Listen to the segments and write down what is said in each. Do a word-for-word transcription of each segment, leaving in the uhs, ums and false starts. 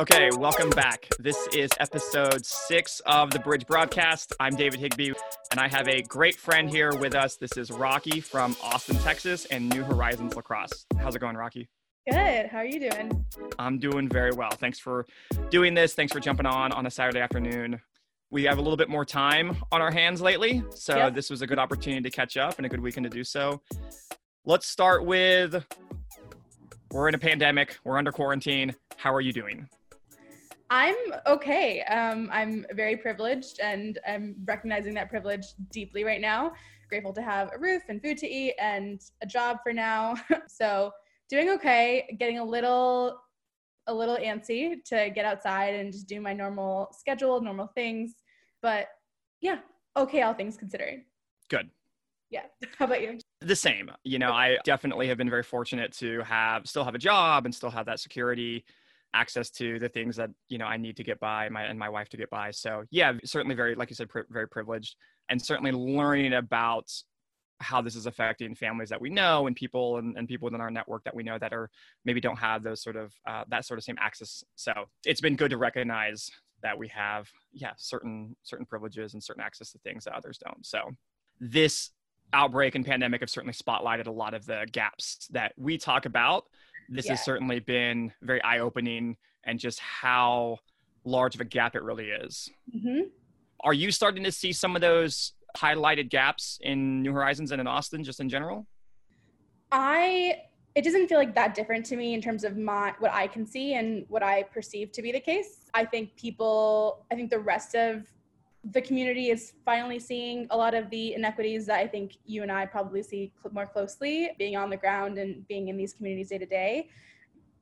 Okay, welcome back. This is episode six of the Bridge Broadcast. I'm David Higbee, and I have a great friend here with us. This is Rocky from Austin, Texas, and New Horizons Lacrosse. How's it going, Rocky? Good. How are you doing? I'm doing very well. Thanks for doing this. Thanks for jumping on on a Saturday afternoon. We have a little bit more time on our hands lately, so yep. This was a good opportunity to catch up and a good weekend to do so. Let's start with, we're in a pandemic, we're under quarantine. How are you doing? I'm okay. Um, I'm very privileged, and I'm recognizing that privilege deeply right now. Grateful to have a roof and food to eat and a job for now. So doing okay, getting a little, a little antsy to get outside and just do my normal schedule, normal things. But yeah, okay, all things considering. Good. Yeah. How about you? The same. You know, I definitely have been very fortunate to have still have a job and still have that security, access to the things that, you know, I need to get by, my and my wife to get by. So yeah, certainly very, like you said, pr- very privileged, and certainly learning about how this is affecting families that we know and people and, and people within our network that we know that are maybe don't have those sort of, uh, that sort of same access. So it's been good to recognize that we have, yeah, certain, certain privileges and certain access to things that others don't. So this outbreak and pandemic have certainly spotlighted a lot of the gaps that we talk about. This yeah. has certainly been very eye-opening, and just how large of a gap it really is. Mm-hmm. Are you starting to see some of those highlighted gaps in New Horizons and in Austin, just in general? I, it doesn't feel like that different to me in terms of my, what I can see and what I perceive to be the case. I think people, I think the rest of the community is finally seeing a lot of the inequities that I think you and I probably see cl- more closely, being on the ground and being in these communities day to day.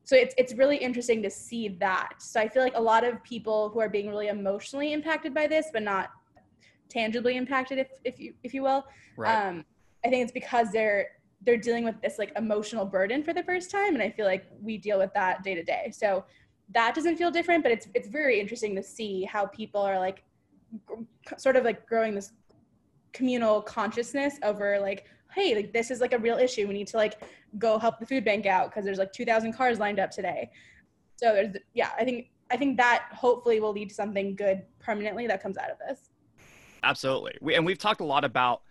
So it's it's really interesting to see that. So I feel like a lot of people who are being really emotionally impacted by this, but not tangibly impacted, if if you if you will. Right. Um, I think it's because they're they're dealing with this like emotional burden for the first time, and I feel like we deal with that day to day. So that doesn't feel different, but it's it's very interesting to see how people are like, sort of like growing this communal consciousness over like, hey, like this is like a real issue. We need to like go help the food bank out because there's like two thousand cars lined up today. So there's, yeah, I think, I think that hopefully will lead to something good permanently that comes out of this. Absolutely. We, and we've talked a lot about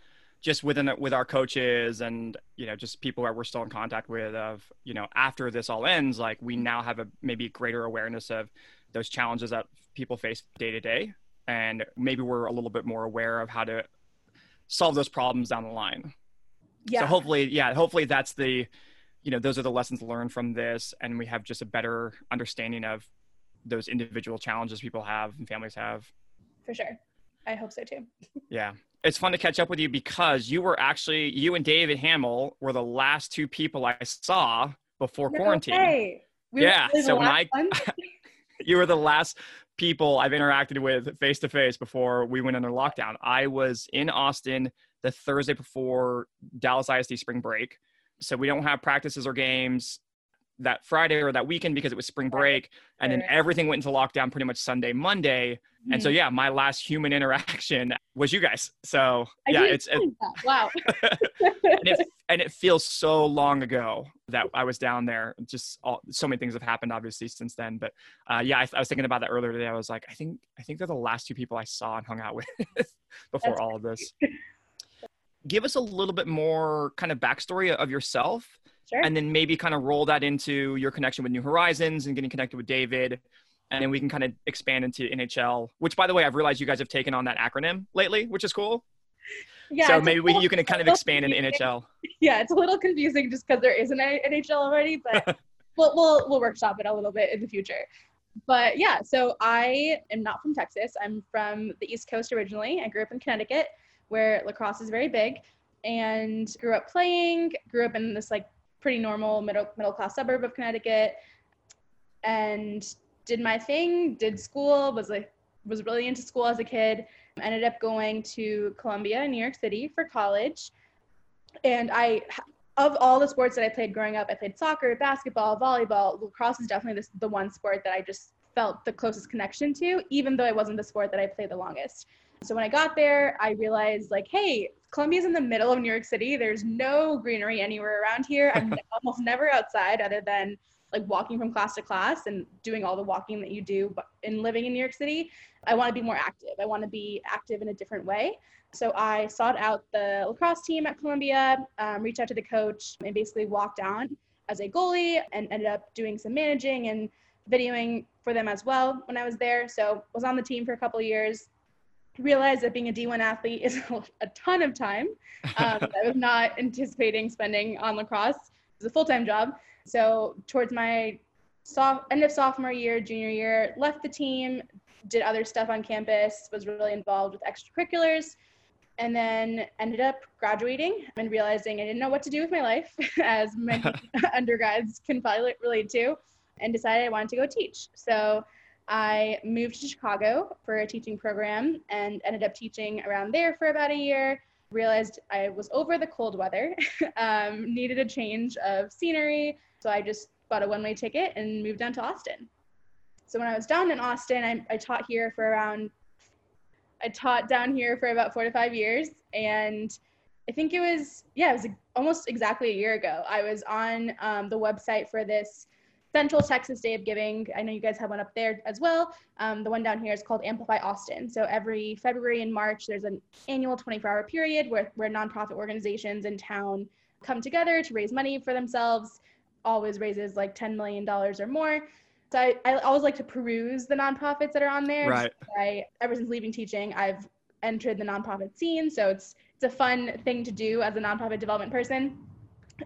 just within with our coaches and, you know, just people that we're still in contact with of, you know, after this all ends, like we now have a maybe greater awareness of those challenges that people face day to day. And maybe we're a little bit more aware of how to solve those problems down the line. Yeah. So hopefully, yeah, hopefully that's the, you know, those are the lessons learned from this. And we have just a better understanding of those individual challenges people have and families have. For sure. I hope so too. Yeah. It's fun to catch up with you because you were actually, you and David Hamill were the last two people I saw before no quarantine. Way. We yeah. Were so when I, you were the last people I've interacted with face-to-face before we went under lockdown. I was in Austin the Thursday before Dallas I S D spring break. So we don't have practices or games that Friday or that weekend because it was spring break. And then everything went into lockdown pretty much Sunday, Monday. Mm-hmm. And so, yeah, my last human interaction was you guys. So yeah, it's, it, wow. and, it, and it feels so long ago that I was down there. Just all, so many things have happened obviously since then, but uh, yeah, I, I was thinking about that earlier today. I was like, I think, I think they're the last two people I saw and hung out with before That's all of this. Give us a little bit more kind of backstory of yourself. Sure. And then maybe kind of roll that into your connection with New Horizons and getting connected with David. And then we can kind of expand into N H L, which by the way, I've realized you guys have taken on that acronym lately, which is cool. Yeah. So maybe we, you can kind of expand into N H L. Yeah. It's a little confusing just because there is an N H L already, but we'll, we'll, we'll workshop it a little bit in the future. But yeah, so I am not from Texas. I'm from the East Coast originally. I grew up in Connecticut where lacrosse is very big and grew up playing, grew up in this like pretty normal middle middle class suburb of Connecticut, and did my thing, did school, was like was really into school as a kid. Ended up going to Columbia, New York City for college. And I, of all the sports that I played growing up, I played soccer, basketball, volleyball. Lacrosse is definitely the, the one sport that I just felt the closest connection to, even though it wasn't the sport that I played the longest. So when I got there, I realized like, hey, Columbia's in the middle of New York City. There's no greenery anywhere around here. I'm almost never outside other than like walking from class to class and doing all the walking that you do in living in New York City. I want to be more active. I want to be active in a different way. So I sought out the lacrosse team at Columbia, um, reached out to the coach, and basically walked on as a goalie and ended up doing some managing and videoing for them as well when I was there. So was on the team for a couple of years. Realized that being a D one athlete is a ton of time. Um, I was not anticipating spending on lacrosse. It was a full-time job. So towards my soft, end of sophomore year, junior year, left the team, did other stuff on campus, was really involved with extracurriculars, and then ended up graduating and realizing I didn't know what to do with my life, as many undergrads can probably relate to, and decided I wanted to go teach. So I moved to Chicago for a teaching program and ended up teaching around there for about a year. Realized I was over the cold weather, um, needed a change of scenery. So I just bought a one-way ticket and moved down to Austin. So when I was down in Austin, I, I taught here for around, I taught down here for about four to five years. And I think it was, yeah, it was almost exactly a year ago. I was on um, the website for this Central Texas Day of Giving. I know you guys have one up there as well. Um, the one down here is called Amplify Austin. So every February and March, there's an annual twenty-four hour period where, where nonprofit organizations in town come together to raise money for themselves. Always raises like ten million dollars or more. So I, I always like to peruse the nonprofits that are on there. Right. I, ever since leaving teaching, I've entered the nonprofit scene. So it's it's a fun thing to do as a nonprofit development person.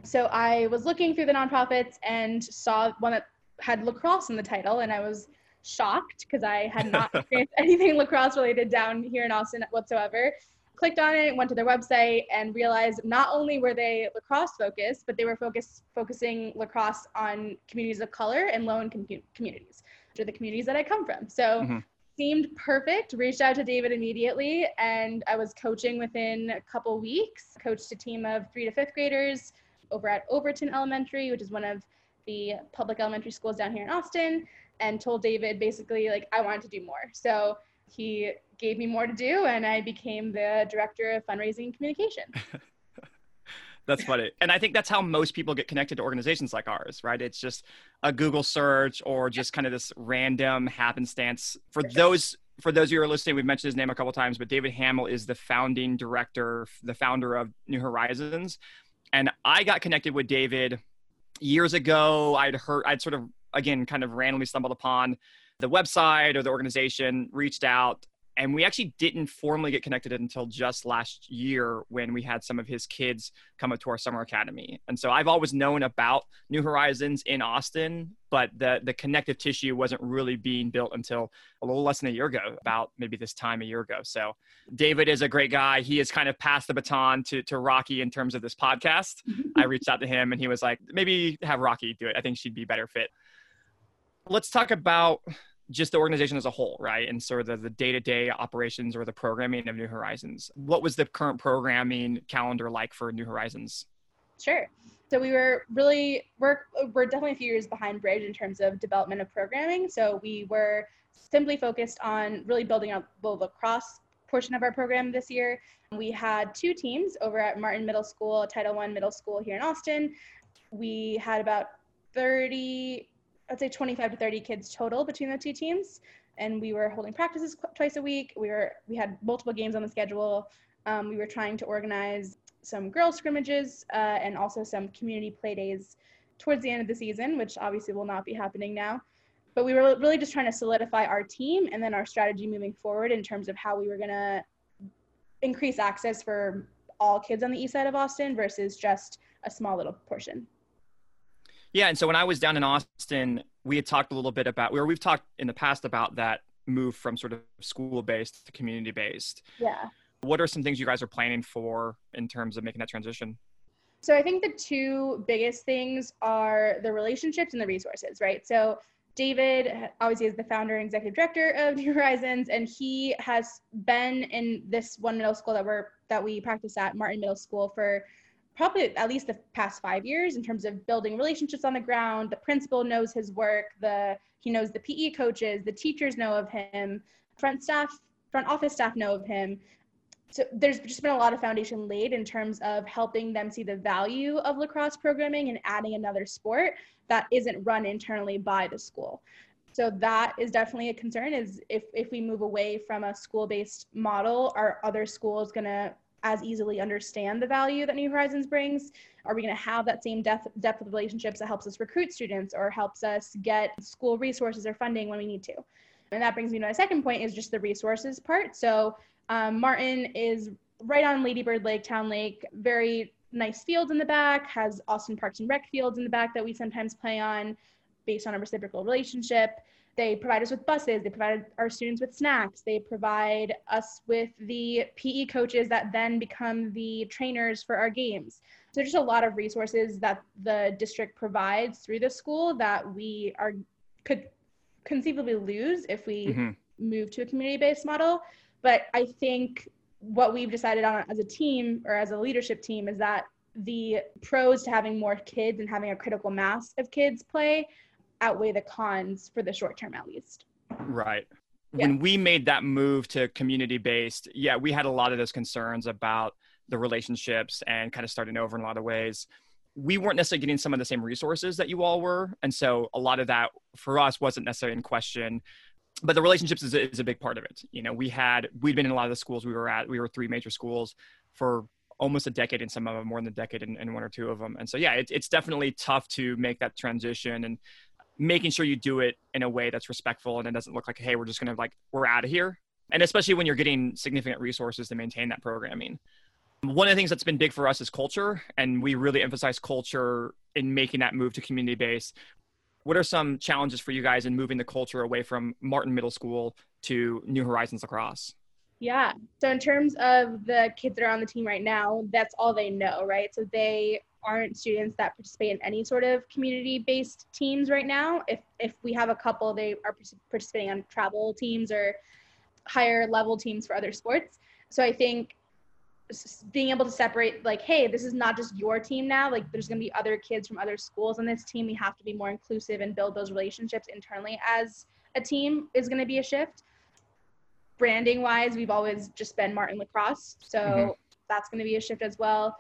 So I was looking through the nonprofits and saw one that had lacrosse in the title, and I was shocked because I had not experienced anything lacrosse related down here in Austin whatsoever. Clicked on it, went to their website, and realized not only were they lacrosse focused, but they were focused focusing lacrosse on communities of color and low income communities, which are the communities that I come from. So mm-hmm. seemed perfect. Reached out to David immediately, and I was coaching within a couple weeks. Coached a team of three to fifth graders over at Overton Elementary, which is one of the public elementary schools down here in Austin, and told David basically like I wanted to do more. So he gave me more to do, and I became the director of fundraising and communication. That's funny. And I think that's how most people get connected to organizations like ours, right? It's just a Google search or just kind of this random happenstance. For those For those of you who are listening, we've mentioned his name a couple of times, but David Hamill is the founding director, the founder of New Horizons. And I got connected with David years ago. I'd heard, I'd sort of, again, kind of randomly stumbled upon the website or the organization, reached out, and we actually didn't formally get connected until just last year when we had some of his kids come up to our Summer Academy. And so I've always known about New Horizons in Austin, but the, the connective tissue wasn't really being built until a little less than a year ago, about maybe this time a year ago. So David is a great guy. He has kind of passed the baton to, to Rocky in terms of this podcast. I reached out to him and he was like, maybe have Rocky do it. I think she'd be better fit. Let's talk about just the organization as a whole, right? And sort of the, the day-to-day operations or the programming of New Horizons. What was the current programming calendar like for New Horizons? Sure. So we were really, we're, we're definitely a few years behind Bridge in terms of development of programming. So we were simply focused on really building out the lacrosse portion of our program this year. We had two teams over at Martin Middle School, Title I Middle School here in Austin. We had about thirty I'd say twenty-five to thirty kids total between the two teams. And we were holding practices twice a week. We were we had multiple games on the schedule. Um, we were trying to organize some girls scrimmages uh, and also some community play days towards the end of the season, which obviously will not be happening now. But we were really just trying to solidify our team and then our strategy moving forward in terms of how we were gonna increase access for all kids on the east side of Austin versus just a small little portion. Yeah. And so when I was down in Austin, we had talked a little bit about where we've talked in the past about that move from sort of school-based to community-based. Yeah. What are some things you guys are planning for in terms of making that transition? So I think the two biggest things are the relationships and the resources, right? So David obviously is the founder and executive director of New Horizons, and he has been in this one middle school that we're, that we practice at, Martin Middle School, for probably at least the past five years in terms of building relationships on the ground. The principal knows his work, the he knows the P E coaches, the teachers know of him, front staff, front office staff know of him. so there's just been a lot of foundation laid in terms of helping them see the value of lacrosse programming and adding another sport that isn't run internally by the school. So that is definitely a concern, is if, if we move away from a school-based model, are other schools going to as easily understand the value that New Horizons brings? Are we going to have that same depth, depth of relationships that helps us recruit students or helps us get school resources or funding when we need to? And that brings me to my second point, is just the resources part. So um, Martin is right on Lady Bird Lake, Town Lake, very nice fields in the back, has Austin Parks and Rec fields in the back that we sometimes play on based on a reciprocal relationship. They provide us with buses, they provide our students with snacks, they provide us with the P E coaches that then become the trainers for our games. So just a lot of resources that the district provides through the school that we are could conceivably lose if we mm-hmm. move to a community-based model. But I think what we've decided on as a team or as a leadership team is that the pros to having more kids and having a critical mass of kids play outweigh the cons for the short term, at least. Right. Yeah. When we made that move to community-based, yeah, we had a lot of those concerns about the relationships and kind of starting over in a lot of ways. We weren't necessarily getting some of the same resources that you all were. And so a lot of that for us wasn't necessarily in question, but the relationships is, is a big part of it. You know, we had, we'd been in a lot of the schools we were at, we were three major schools for almost a decade in some of them, more than a decade in, in one or two of them. And so, yeah, it, it's definitely tough to make that transition, and making sure you do it in a way that's respectful and it doesn't look like, hey, we're just going to like, we're out of here. And especially when you're getting significant resources to maintain that programming. One of the things that's been big for us is culture. And we really emphasize culture in making that move to community-based. What are some challenges for you guys in moving the culture away from Martin Middle School to New Horizons Lacrosse? Yeah. So in terms of the kids that are on the team right now, that's all they know, right? So they aren't students that participate in any sort of community-based teams right now. If if we have a couple, they are participating on travel teams or higher level teams for other sports. So I think being able to separate, like, hey, this is not just your team now, like there's going to be other kids from other schools on this team. We have to be more inclusive and build those relationships internally as a team is going to be a shift. Branding wise, we've always just been Martin Lacrosse. So mm-hmm. that's going to be a shift as well.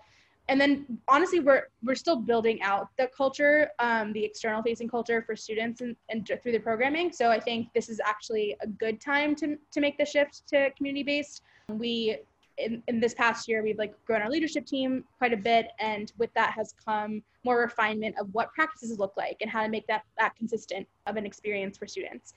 And then honestly, we're we're still building out the culture, um, the external facing culture for students and, and through the programming. So I think this is actually a good time to to make the shift to community-based. We, in, in this past year, we've like grown our leadership team quite a bit. And with that has come more refinement of what practices look like and how to make that, that consistent of an experience for students.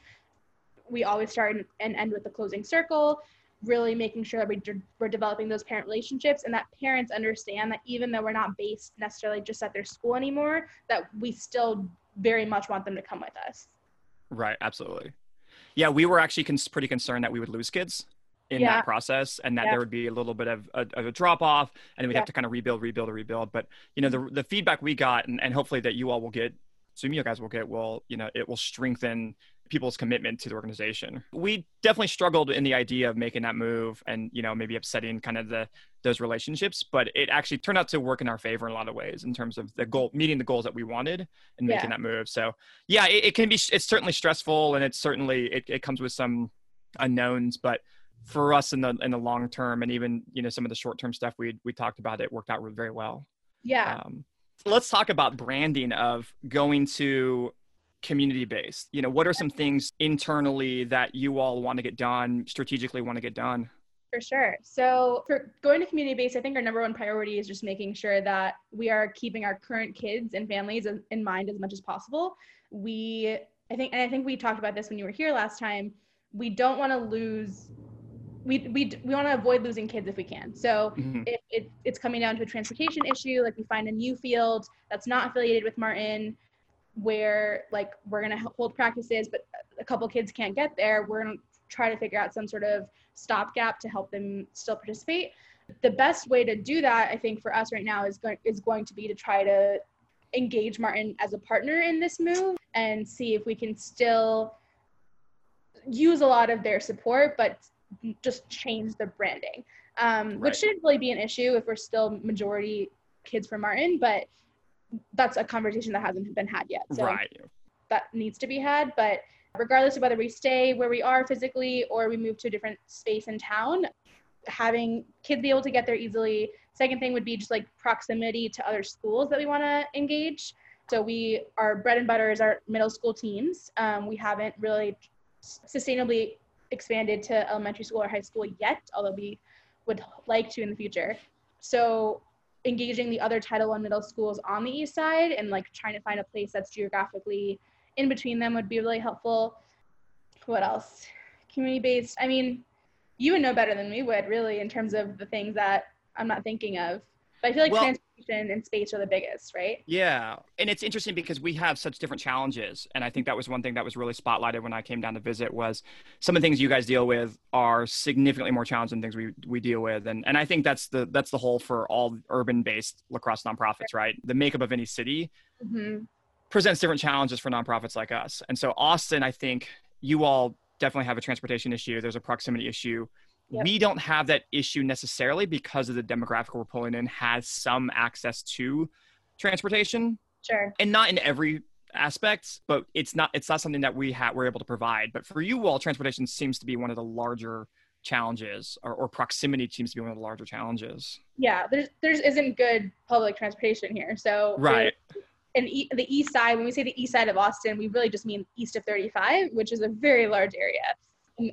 We always start and end with the closing circle, really making sure that we de- we're developing those parent relationships and that parents understand that even though we're not based necessarily just at their school anymore, that we still very much want them to come with us. Right. Absolutely. Yeah. We were actually cons- pretty concerned that we would lose kids in yeah. that process and that yeah. there would be a little bit of a, of a drop off and we'd yeah. have to kind of rebuild, rebuild, rebuild. But you know, the, the feedback we got and, and hopefully that you all will get, so you guys will get, will, you know, it will strengthen people's commitment to the organization. We definitely struggled in the idea of making that move and, you know, maybe upsetting kind of the, those relationships, but it actually turned out to work in our favor in a lot of ways in terms of the goal, meeting the goals that we wanted and yeah. making that move. So yeah, it, it can be, it's certainly stressful and it's certainly, it, it comes with some unknowns, but for us in the, in the long term and even, you know, some of the short-term stuff we, we talked about, it worked out very well. Yeah. Um, let's talk about branding of going to community-based. You know, what are some things internally that you all want to get done, strategically want to get done? For sure. So for going to community-based, I think our number one priority is just making sure that we are keeping our current kids and families in mind as much as possible. We, I think, and I think we talked about this when you were here last time, we don't want to lose We we we want to avoid losing kids if we can. So mm-hmm. if it, it's coming down to a transportation issue, like we find a new field that's not affiliated with Martin, where like we're gonna hold practices, but a couple kids can't get there, we're gonna try to figure out some sort of stopgap to help them still participate. The best way to do that, I think, for us right now is going is going to be to try to engage Martin as a partner in this move and see if we can still use a lot of their support, but just change the branding, um, right. which shouldn't really be an issue if we're still majority kids for Martin, but that's a conversation that hasn't been had yet. So right. that needs to be had, but regardless of whether we stay where we are physically or we move to a different space in town, having kids be able to get there easily. Second thing would be just like proximity to other schools that we want to engage. So we, our bread and butter is our middle school teams. Um, we haven't really sustainably expanded to elementary school or high school yet, although we would like to in the future. So engaging the other Title one middle schools on the east side and like trying to find a place that's geographically in between them would be really helpful. What else? Community-based. I mean, you would know better than we would really in terms of the things that I'm not thinking of. But I feel like well, transportation and space are the biggest, right? Yeah. And it's interesting because we have such different challenges. And I think that was one thing that was really spotlighted when I came down to visit was some of the things you guys deal with are significantly more challenging than things we, we deal with. And and I think that's the that's the whole for all urban-based lacrosse nonprofits, right? The makeup of any city mm-hmm. presents different challenges for nonprofits like us. And so Austin, I think you all definitely have a transportation issue. There's a proximity issue. Yep. We don't have that issue necessarily because of the demographic we're pulling in has some access to transportation. Sure. And not in every aspect, but it's not it's not something that we ha- we're able to provide. But for you all, transportation seems to be one of the larger challenges, or, or proximity seems to be one of the larger challenges. Yeah, there's, there's isn't good public transportation here. So right. And e- the east side, when we say the east side of Austin, we really just mean east of thirty-five, which is a very large area.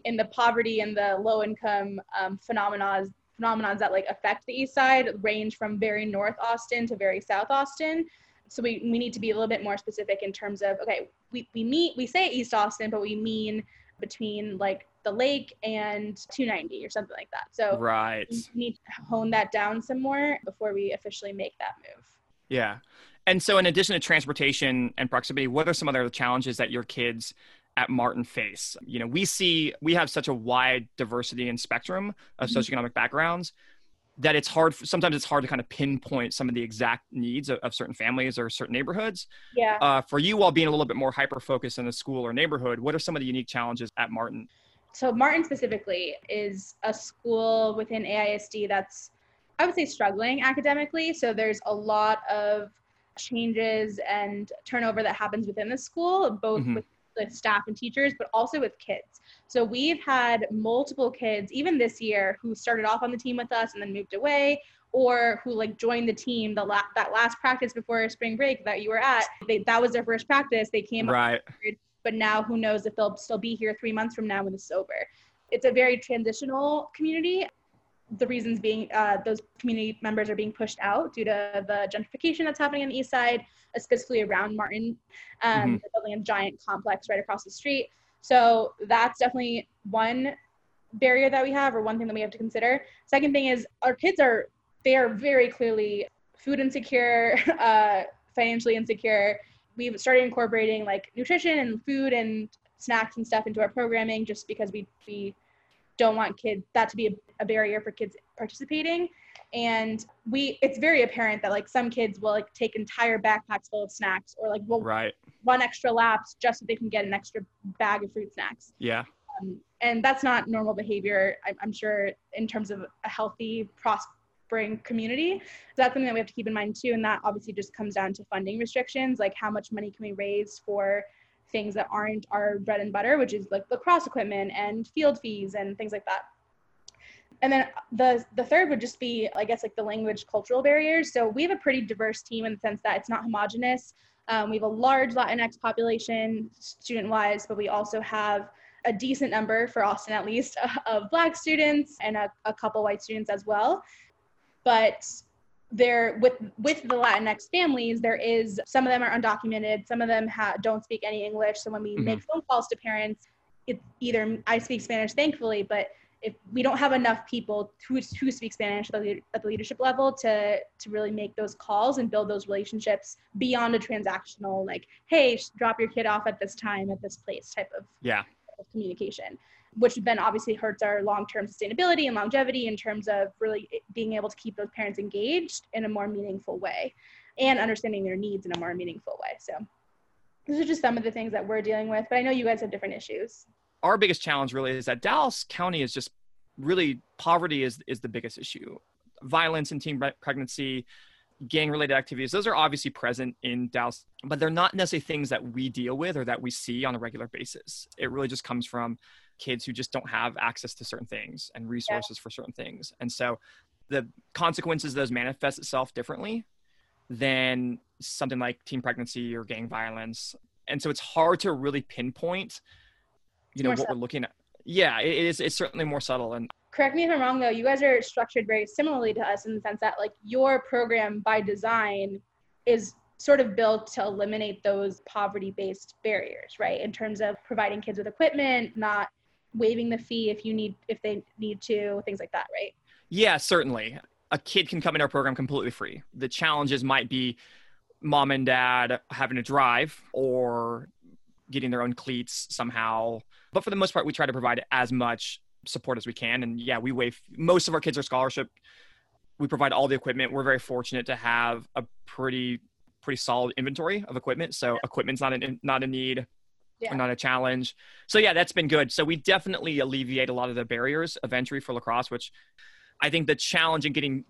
In the poverty and the low-income um, phenomenons, phenomenons that like affect the east side range from very north Austin to very south Austin. So we, we need to be a little bit more specific in terms of, okay, we, we meet, we say East Austin, but we mean between like the lake and two ninety or something like that. So right. we need to hone that down some more before we officially make that move. Yeah. And so in addition to transportation and proximity, what are some other challenges that your kids at Martin face? You know, we see, we have such a wide diversity and spectrum of mm-hmm. socioeconomic backgrounds that it's hard, for, sometimes it's hard to kind of pinpoint some of the exact needs of, of certain families or certain neighborhoods. Yeah. Uh, for you all being a little bit more hyper-focused in a school or neighborhood, what are some of the unique challenges at Martin? So Martin specifically is a school within A I S D that's, I would say, struggling academically. So there's a lot of changes and turnover that happens within the school, both mm-hmm. with the staff and teachers, but also with kids. So we've had multiple kids, even this year, who started off on the team with us and then moved away, or who like joined the team the la- that last practice before spring break that you were at. They, that was their first practice. They came right. up, but now who knows if they'll still be here three months from now when it's over. It's a very transitional community. The reasons being uh, those community members are being pushed out due to the gentrification that's happening on the east side, specifically around Martin. Um, mm-hmm. They're building a giant complex right across the street. So that's definitely one barrier that we have, or one thing that we have to consider. Second thing is our kids are, they are very clearly food insecure, uh, financially insecure. We've started incorporating like nutrition and food and snacks and stuff into our programming just because we, we don't want kids that to be a, a barrier for kids participating. And we, it's very apparent that like some kids will like take entire backpacks full of snacks, or like will right. run extra laps just so they can get an extra bag of fruit snacks. Yeah. Um, and that's not normal behavior, I, I'm sure, in terms of a healthy, prospering community. So that's something that we have to keep in mind too. And that obviously just comes down to funding restrictions, like how much money can we raise for things that aren't our bread and butter, which is like lacrosse equipment and field fees and things like that. And then the the third would just be, I guess, like the language cultural barriers. So we have a pretty diverse team in the sense that it's not homogenous. Um, we have a large Latinx population student-wise, but we also have a decent number, for Austin at least, of Black students and a, a couple white students as well. But there, with with the Latinx families, there is, some of them are undocumented, some of them ha- don't speak any English. So when we mm-hmm. make phone calls to parents, it's either, I speak Spanish, thankfully, but if we don't have enough people who, who speak Spanish at the, at the leadership level to to really make those calls and build those relationships beyond a transactional, like, hey, drop your kid off at this time at this place type of, yeah. type of communication, which then obviously hurts our long-term sustainability and longevity in terms of really being able to keep those parents engaged in a more meaningful way and understanding their needs in a more meaningful way. So those are just some of the things that we're dealing with, but I know you guys have different issues. Our biggest challenge really is that Dallas County is just really, poverty is, is the biggest issue. Violence and teen pregnancy, gang-related activities, those are obviously present in Dallas, but they're not necessarily things that we deal with or that we see on a regular basis. It really just comes from kids who just don't have access to certain things and resources yeah. for certain things. And so the consequences of those manifest itself differently than something like teen pregnancy or gang violence. And so it's hard to really pinpoint, you know, more what subtle. We're looking at. Yeah, it is. It's certainly more subtle. And correct me if I'm wrong, though. You guys are structured very similarly to us in the sense that, like, your program by design is sort of built to eliminate those poverty-based barriers, right? In terms of providing kids with equipment, not waiving the fee if you need, if they need to, things like that, right? Yeah, certainly. A kid can come in our program completely free. The challenges might be mom and dad having to drive or getting their own cleats somehow. But for the most part, we try to provide as much support as we can. And yeah, we waive, most of our kids are scholarship. We provide all the equipment. We're very fortunate to have a pretty, pretty solid inventory of equipment. So yeah. equipment's not an, not a need yeah. or not a challenge. So yeah, that's been good. So we definitely alleviate a lot of the barriers of entry for lacrosse, which I think the challenge in getting,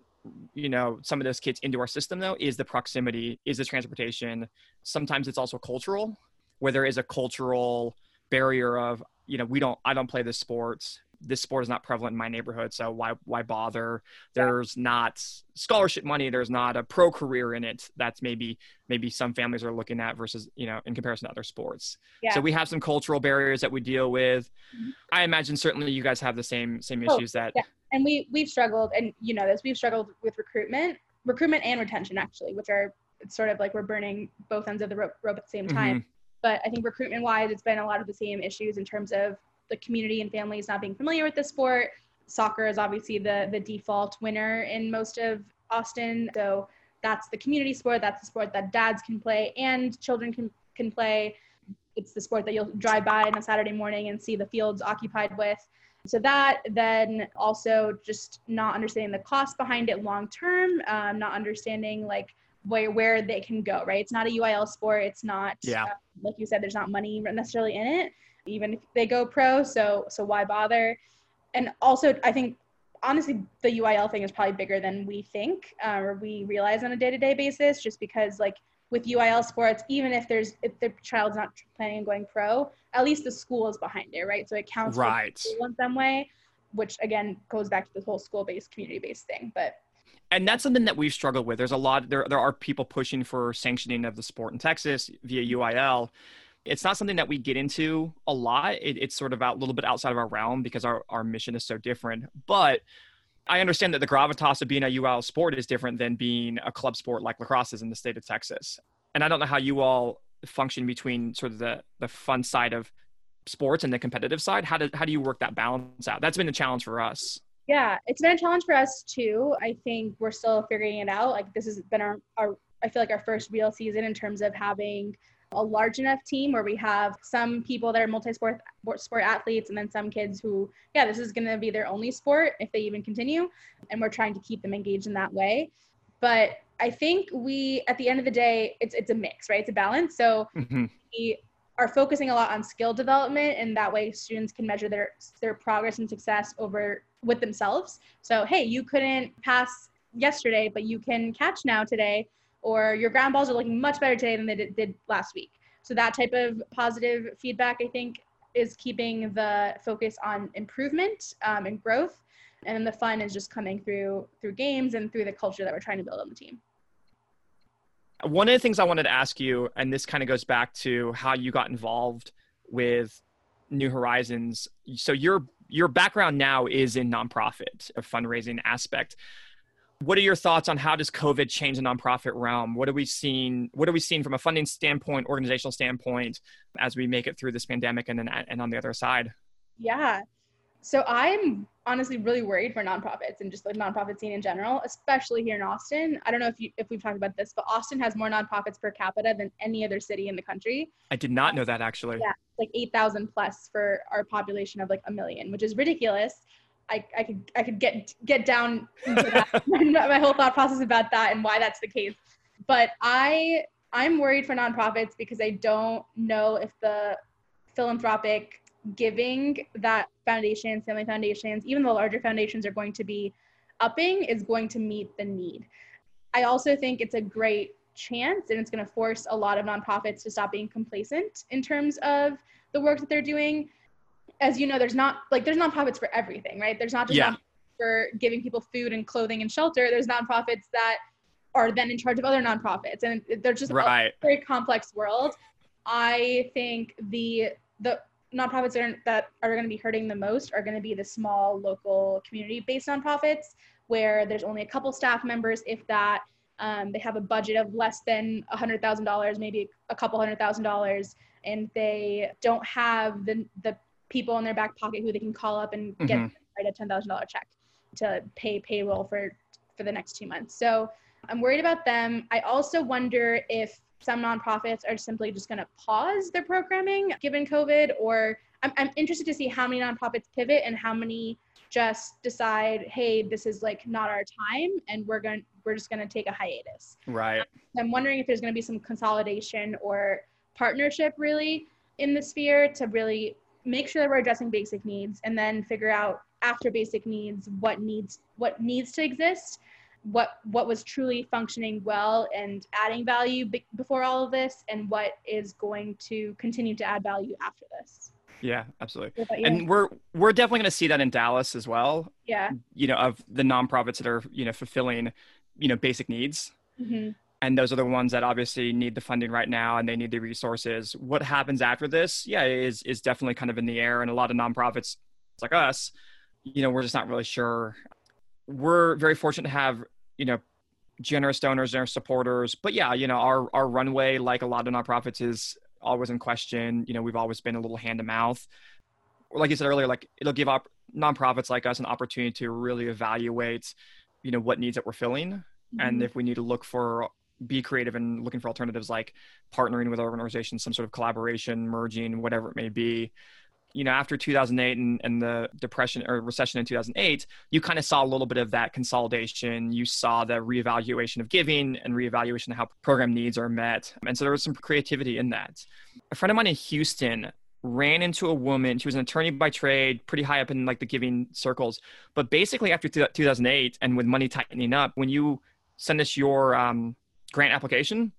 you know, some of those kids into our system though, is the proximity, is the transportation. Sometimes it's also cultural, where there is a cultural barrier of, you know, we don't, I don't play this sport. This sport is not prevalent in my neighborhood. So why, why bother? There's not scholarship money. There's not a pro career in it. That's maybe, maybe some families are looking at versus, you know, in comparison to other sports. Yeah. So we have some cultural barriers that we deal with. Mm-hmm. I imagine certainly you guys have the same, same oh, issues that. Yeah. And we, we've struggled, and you know this, we've struggled with recruitment, recruitment and retention actually, which are, it's sort of like we're burning both ends of the rope, rope at the same time. Mm-hmm. But I think recruitment wise, it's been a lot of the same issues in terms of the community and families not being familiar with the sport. Soccer is obviously the, the default winner in most of Austin. So that's the community sport. That's the sport that dads can play and children can, can play. It's the sport that you'll drive by on a Saturday morning and see the fields occupied with. So that, then also just not understanding the cost behind it long-term, um, not understanding like where, where they can go, right? It's not a U I L sport. It's not, yeah. uh, like you said, there's not money necessarily in it, even if they go pro. So, so why bother? And also I think honestly, the U I L thing is probably bigger than we think, uh, or we realize on a day-to-day basis, just because like with U I L sports, even if there's, if the child's not planning on going pro, at least the school is behind it, right? So it counts right. for the school in some way, which again goes back to this whole school-based, community-based thing. But and that's something that we've struggled with. There's a lot, there there are people pushing for sanctioning of the sport in Texas via U I L. It's not something that we get into a lot. It, it's sort of out a little bit outside of our realm because our, our mission is so different. But I understand that the gravitas of being a U I L sport is different than being a club sport like lacrosse is in the state of Texas. And I don't know how you all function between sort of the, the fun side of sports and the competitive side. How do, how do you work that balance out? That's been a challenge for us. Yeah, it's been a challenge for us too. I think we're still figuring it out. Like this has been our, our I feel like our first real season in terms of having a large enough team where we have some people that are multi-sport sport athletes and then some kids who, yeah, this is going to be their only sport if they even continue. And we're trying to keep them engaged in that way. But I think we, at the end of the day, it's it's a mix, right? It's a balance. So mm-hmm. we are focusing a lot on skill development, and that way students can measure their, their progress and success over with themselves. So, hey, you couldn't pass yesterday, but you can catch now today. Or your ground balls are looking much better today than they did, did last week. So that type of positive feedback, I think, is keeping the focus on improvement um, and growth. And then the fun is just coming through through games and through the culture that we're trying to build on the team. One of the things I wanted to ask you, and this kind of goes back to how you got involved with New Horizons. So your your background now is in nonprofit, a fundraising aspect. What are your thoughts on how does COVID change the nonprofit realm? What are we seeing? What are we seeing from a funding standpoint, organizational standpoint, as we make it through this pandemic and then and on the other side? Yeah, so I'm honestly really worried for nonprofits and just the nonprofit scene in general, especially here in Austin. I don't know if you if we've talked about this, but Austin has more nonprofits per capita than any other city in the country. I did not know that actually. Yeah, like eight thousand plus for our population of like a million, which is ridiculous. I, I could I could get get down into that, my whole thought process about that and why that's the case. But I I'm worried for nonprofits because I don't know if the philanthropic giving that foundations, family foundations, even the larger foundations are going to be upping is going to meet the need. I also think it's a great chance and it's going to force a lot of nonprofits to stop being complacent in terms of the work that they're doing. as you know, there's not like there's nonprofits for everything, right? There's not just yeah. nonprofits for giving people food and clothing and shelter. There's nonprofits that are then in charge of other nonprofits, and they're just right. a very complex world. I think the the nonprofits that are, that are going to be hurting the most are going to be the small local community-based nonprofits, where there's only a couple staff members, if that. Um, they have a budget of less than one hundred thousand dollars, maybe a couple hundred thousand dollars, and they don't have the the people in their back pocket who they can call up and mm-hmm. get them to write a ten thousand dollars check to pay payroll for, for the next two months. So I'm worried about them. I also wonder if some nonprofits are simply just going to pause their programming given COVID, or I'm, I'm interested to see how many nonprofits pivot and how many just decide, hey, this is like not our time, and we're going we're just going to take a hiatus. Right. Um, I'm wondering if there's going to be some consolidation or partnership really in the sphere to really make sure that we're addressing basic needs, and then figure out after basic needs what needs what needs to exist, what what was truly functioning well and adding value be- before all of this, and what is going to continue to add value after this. Yeah, absolutely. And we're we're definitely going to see that in Dallas as well. Yeah. You know, of the nonprofits that are, you know, fulfilling, you know, basic needs. Mm-hmm. And those are the ones that obviously need the funding right now, and they need the resources. What happens after this, yeah, is is definitely kind of in the air. And a lot of nonprofits like us, you know, we're just not really sure. We're very fortunate to have, you know, generous donors, generous supporters. But yeah, you know, our our runway, like a lot of nonprofits, is always in question. You know, we've always been a little hand to mouth. Like you said earlier, like it'll give op- nonprofits like us an opportunity to really evaluate, you know, what needs that we're filling. Mm-hmm. And if we need to look for, be creative and looking for alternatives, like partnering with organizations, some sort of collaboration, merging, whatever it may be. You know, after two thousand eight and, and the depression or recession in two thousand eight, you kind of saw a little bit of that consolidation. You saw the reevaluation of giving and reevaluation of how program needs are met. And so there was some creativity in that. A friend of mine in Houston ran into a woman. She was an attorney by trade, pretty high up in like the giving circles. But basically after two thousand eight and with money tightening up, when you send us your um, grant application,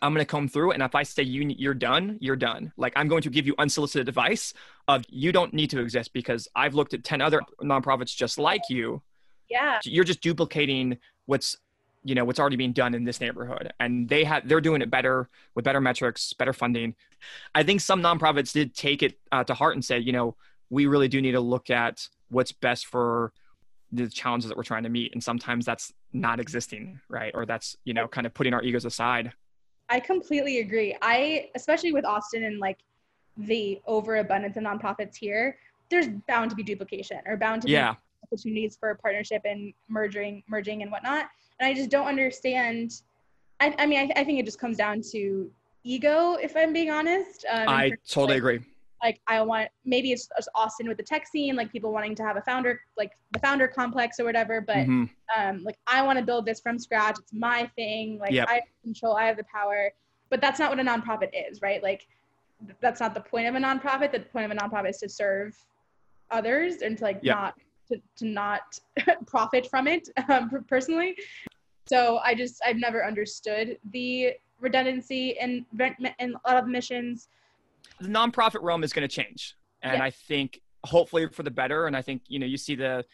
I'm going to comb through it. And if I say you, you're done, you're done. Like I'm going to give you unsolicited advice of you don't need to exist, because I've looked at ten other nonprofits just like you. Yeah. You're just duplicating what's, you know, what's already being done in this neighborhood. And they have, they're doing it better with better metrics, better funding. I think some nonprofits did take it uh, to heart and say, you know, we really do need to look at what's best for the challenges that we're trying to meet. And sometimes that's not existing, right? Or that's, you know, kind of putting our egos aside. I completely agree. I, especially with Austin and like the overabundance of nonprofits here, there's bound to be duplication or bound to be yeah. opportunities for partnership and merging, merging and whatnot. And I just don't understand. I, I mean, I, I think it just comes down to ego, if I'm being honest. Um, I totally like, agree. Like I want, maybe it's Austin with the tech scene, like people wanting to have a founder, like the founder complex or whatever, but mm-hmm. um, like I want to build this from scratch. It's my thing. Like yep. I have control, I have the power, but that's not what a nonprofit is, right? Like that's not the point of a nonprofit. The point of a nonprofit is to serve others and to like yep. not, to, to not profit from it um, personally. So I just, I've never understood the redundancy in, in a lot of missions. The nonprofit realm is going to change. And yeah. I think hopefully for the better. And I think, you know, you see the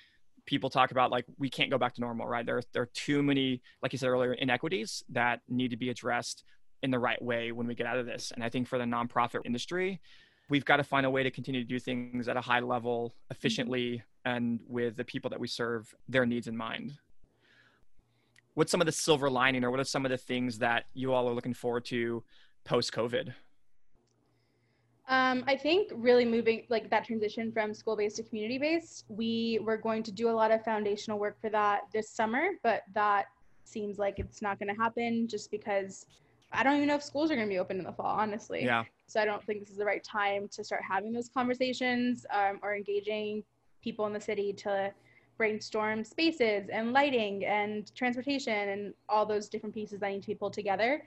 people talk about like, we can't go back to normal, right? There, there are too many, like you said earlier, inequities that need to be addressed in the right way when we get out of this. And I think for the nonprofit industry, we've got to find a way to continue to do things at a high level, efficiently, mm-hmm. and with the people that we serve, their needs in mind. What's some of the silver lining, or what are some of the things that you all are looking forward to post-COVID? Um, I think really moving like that transition from school-based to community-based, we were going to do a lot of foundational work for that this summer, but that seems like it's not going to happen just because I don't even know if schools are going to be open in the fall, honestly. Yeah. So I don't think this is the right time to start having those conversations um, or engaging people in the city to brainstorm spaces and lighting and transportation and all those different pieces that need to be pulled together.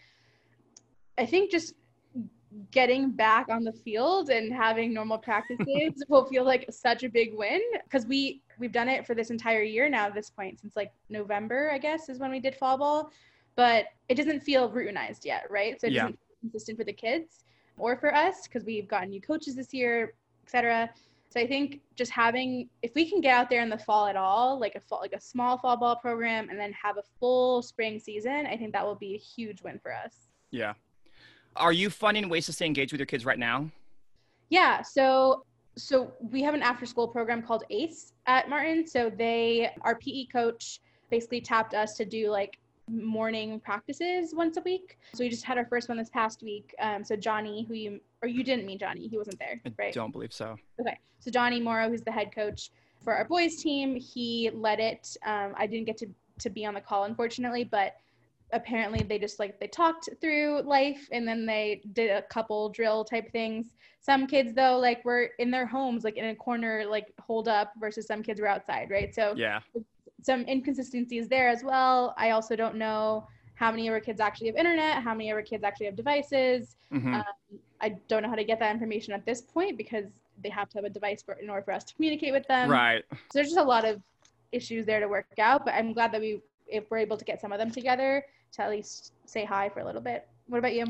I think just getting back on the field and having normal practices will feel like such a big win, because we we've done it for this entire year now at this point, since like November, I guess, is when we did fall ball, but it doesn't feel routinized yet, right? So it yeah. doesn't feel consistent for the kids or for us, because we've gotten new coaches this year, et cetera. So I think just having, if we can get out there in the fall at all, like a fall, like a small fall ball program, and then have a full spring season, I think that will be a huge win for us. Yeah. Are you finding ways to stay engaged with your kids right now? Yeah. So, so we have an after school program called ACE at Martin. So they, our P E coach basically tapped us to do like morning practices once a week. So we just had our first one this past week. Um, so Johnny, who you, or you didn't meet Johnny, he wasn't there, right? I don't believe so. Okay. So Johnny Morrow, who's the head coach for our boys team, he led it. Um, I didn't get to, to be on the call, unfortunately, but apparently they just like, they talked through life and then they did a couple drill type things. Some kids though, like were in their homes, like in a corner, like holed up versus some kids were outside. Right. So yeah. Some inconsistencies there as well. I also don't know how many of our kids actually have internet, how many of our kids actually have devices. Mm-hmm. Um, I don't know how to get that information at this point because they have to have a device for, in order for us to communicate with them. Right. So there's just a lot of issues there to work out, but I'm glad that we, if we're able to get some of them together to at least say hi for a little bit. What about you?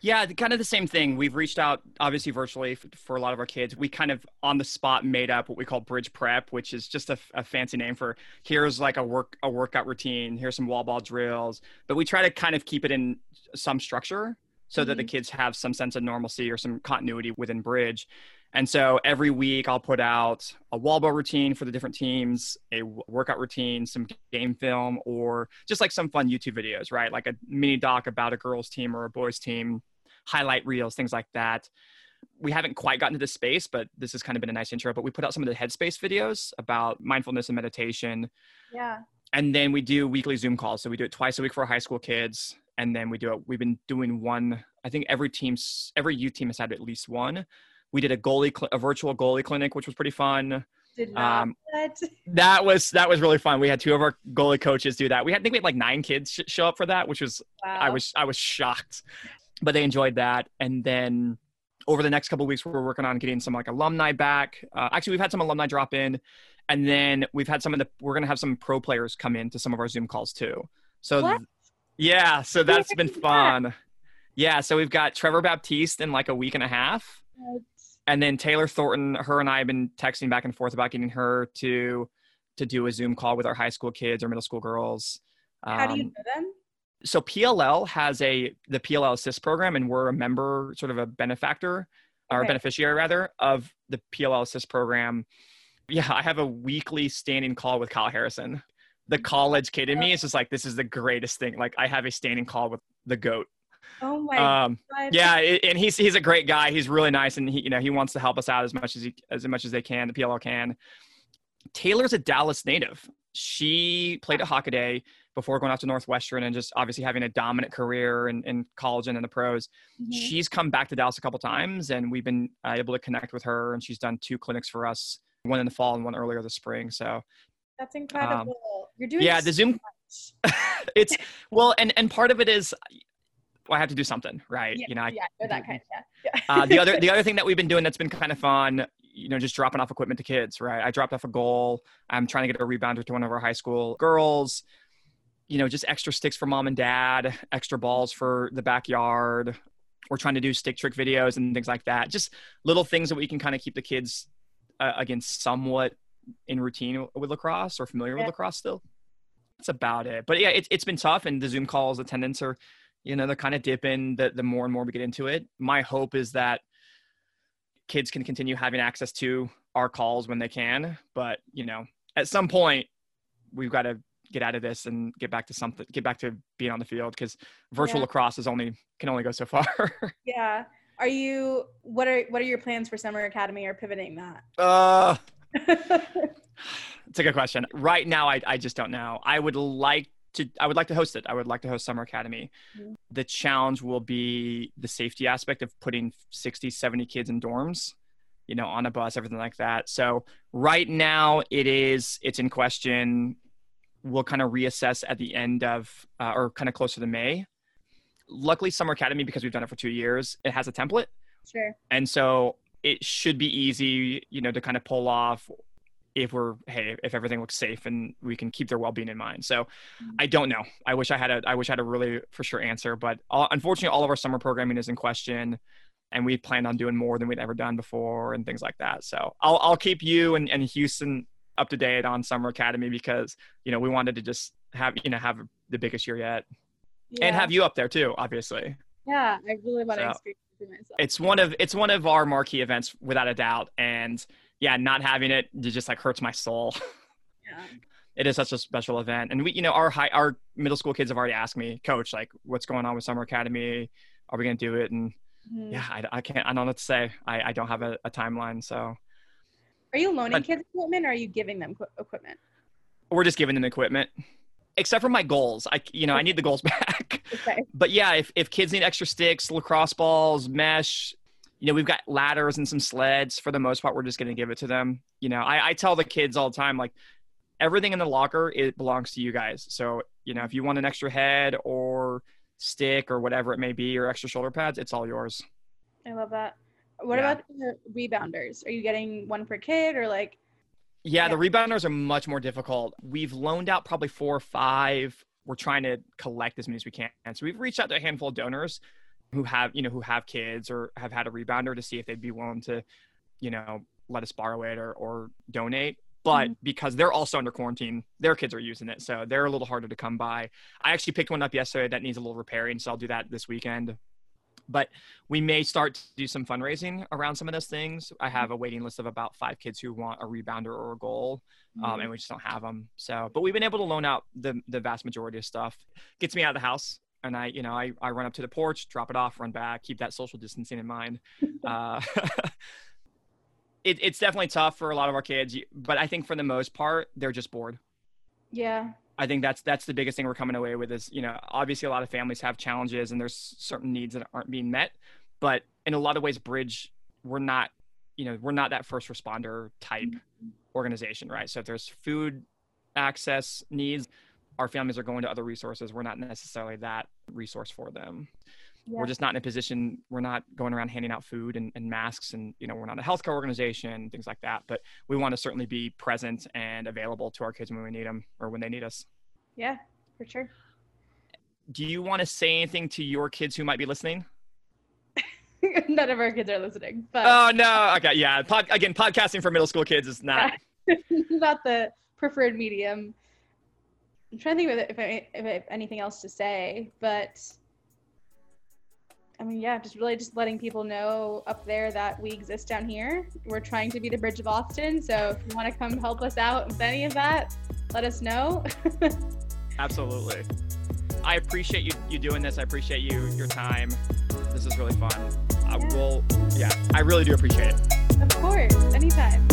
Yeah, kind of the same thing. We've reached out, obviously, virtually f- for a lot of our kids. We kind of on the spot made up what we call Bridge Prep, which is just a, f- a fancy name for here's like a work a workout routine, here's some wall ball drills. But we try to kind of keep it in some structure so mm-hmm. that the kids have some sense of normalcy or some continuity within Bridge. And so every week I'll put out a wall ball routine for the different teams, a workout routine, some game film, or just like some fun YouTube videos, right? Like a mini doc about a girls team or a boys team. Highlight reels, things like that. We haven't quite gotten to this space, but this has kind of been a nice intro. But we put out some of the Headspace videos about mindfulness and meditation. Yeah. And then we do weekly Zoom calls. So we do it twice a week for our high school kids. And then we do it. We've been doing one. I think every team's, every youth team has had at least one. We did a goalie, cl- a virtual goalie clinic, which was pretty fun. Did not. Um, that was that was really fun. We had two of our goalie coaches do that. We had, I think we had like nine kids sh- show up for that, which was wow. I was I was shocked. But they enjoyed that. And then over the next couple of weeks, we're working on getting some like alumni back. Uh, actually, we've had some alumni drop in. And then we've had some of the, we're going to have some pro players come in to some of our Zoom calls too. So th- yeah, so that's been fun. Yeah. So we've got Trevor Baptiste in like a week and a half. What? And then Taylor Thornton, her and I have been texting back and forth about getting her to, to do a Zoom call with our high school kids or middle school girls. Um, How do you know them? So P L L has a, the P L L Assist program, and we're a member, sort of a benefactor or okay. beneficiary rather of the P L L Assist program. Yeah. I have a weekly standing call with Kyle Harrison. The college kid in me is just like, this is the greatest thing. Like I have a standing call with the GOAT. Oh my um, God. Yeah. And he's, he's a great guy. He's really nice. And he, you know, he wants to help us out as much as he, as much as they can, the P L L can. Taylor's a Dallas native. She played at Hockaday before going off to Northwestern and just obviously having a dominant career in, in college and in the pros. Mm-hmm. She's come back to Dallas a couple times and we've been uh, able to connect with her, and she's done two clinics for us, one in the fall and one earlier this spring. So that's incredible. Um, You're doing yeah, the so Zoom. It's well, and, and part of it is well, I have to do something, right? Yeah, you know, I, yeah, or that kind of yeah. uh, the other, the other thing that we've been doing that's been kind of fun, you know, just dropping off equipment to kids, right? I dropped off a goal. I'm trying to get a rebounder to one of our high school girls. You know, just extra sticks for mom and dad, extra balls for the backyard. We're trying to do stick trick videos and things like that. Just little things that we can kind of keep the kids, uh, again, somewhat in routine with lacrosse or familiar yeah. with lacrosse still. That's about it. But yeah, it, it's been tough, and the Zoom calls, attendance are, you know, they're kind of dipping the, the more and more we get into it. My hope is that kids can continue having access to our calls when they can. But, you know, at some point we've got to get out of this and get back to something, get back to being on the field, because virtual yeah. lacrosse is only, can only go so far. yeah. Are you, what are, what are your plans for Summer Academy or pivoting that? Uh, it's a good question. Right now, I, I just don't know. I would like to, I would like to host it. I would like to host Summer Academy. Mm-hmm. The challenge will be the safety aspect of putting sixty, seventy kids in dorms, you know, on a bus, everything like that. So right now it is, it's in question. We'll kind of reassess at the end of, uh, or kind of closer to May. Luckily, Summer Academy, because we've done it for two years, it has a template. Sure. And so it should be easy, you know, to kind of pull off if we're, hey, if everything looks safe and we can keep their well-being in mind. So mm-hmm. I don't know. I wish I had a, I wish I had a really for sure answer, but all, unfortunately all of our summer programming is in question. and we planned on doing more than we'd ever done before and things like that. So I'll I'll keep you and, and Houston up to date on Summer Academy, because, you know, we wanted to just have, you know, have the biggest year yet. Yeah. And have you up there too, obviously. Yeah, I really want so, to experience it myself. It's one of it's one of our marquee events, without a doubt. And yeah, not having it, it just like hurts my soul. Yeah. It is such a special event. And we, you know, our high, our middle school kids have already asked me, coach, like, what's going on with Summer Academy? Are we going to do it? And mm-hmm. yeah, I, I can't, I don't know what to say. I, I don't have a, a timeline. So. Are you loaning but, kids equipment, or are you giving them qu- equipment? We're just giving them equipment, except for my goals. I, you know, I need the goals back, okay. But yeah, if, if kids need extra sticks, lacrosse balls, mesh, you know, we've got ladders and some sleds. For the most part, we're just going to give it to them. You know, I, I tell the kids all the time, like, everything in the locker, it belongs to you guys. So, you know, if you want an extra head or stick or whatever it may be, or extra shoulder pads, it's all yours. I love that. What yeah. about the rebounders? Are you getting one per kid, or like? Yeah, yeah, the rebounders are much more difficult. We've loaned out probably four or five. We're trying to collect as many as we can. So we've reached out to a handful of donors who have, you know, who have kids or have had a rebounder, to see if they'd be willing to, you know, let us borrow it or, or donate. But because they're also under quarantine, their kids are using it. So they're a little harder to come by. I actually picked one up yesterday that needs a little repairing, so I'll do that this weekend. But we may start to do some fundraising around some of those things. I have a waiting list of about five kids who want a rebounder or a goal, um, mm-hmm. and we just don't have them. So, but we've been able to loan out the the vast majority of stuff. Gets me out of the house. And I, you know, I, I run up to the porch, drop it off, run back, keep that social distancing in mind. Uh It, it's definitely tough for a lot of our kids, but I think for the most part, they're just bored. Yeah. I think that's, that's the biggest thing we're coming away with is, you know, obviously a lot of families have challenges and there's certain needs that aren't being met, but in a lot of ways, Bridge, we're not, you know, we're not that first responder type mm-hmm. organization, right? So if there's food access needs, our families are going to other resources. We're not necessarily that resource for them. Yeah. We're just not in a position, we're not going around handing out food and, and masks, and, you know, we're not a healthcare organization, things like that, but we want to certainly be present and available to our kids when we need them or when they need us. Yeah, for sure. Do you want to say anything to your kids who might be listening? None of our kids are listening. But... Oh, no. Okay. Yeah. Pod- again, podcasting for middle school kids is not. Yeah. Not the preferred medium. I'm trying to think if I, if I have anything else to say, but... I mean, yeah, just really just letting people know up there that we exist down here. We're trying to be the Bridge of Austin. So if you want to come help us out with any of that, let us know. Absolutely. I appreciate you, you doing this. I appreciate you, your time. This is really fun. Yeah. I will, yeah, I really do appreciate it. Of course, anytime.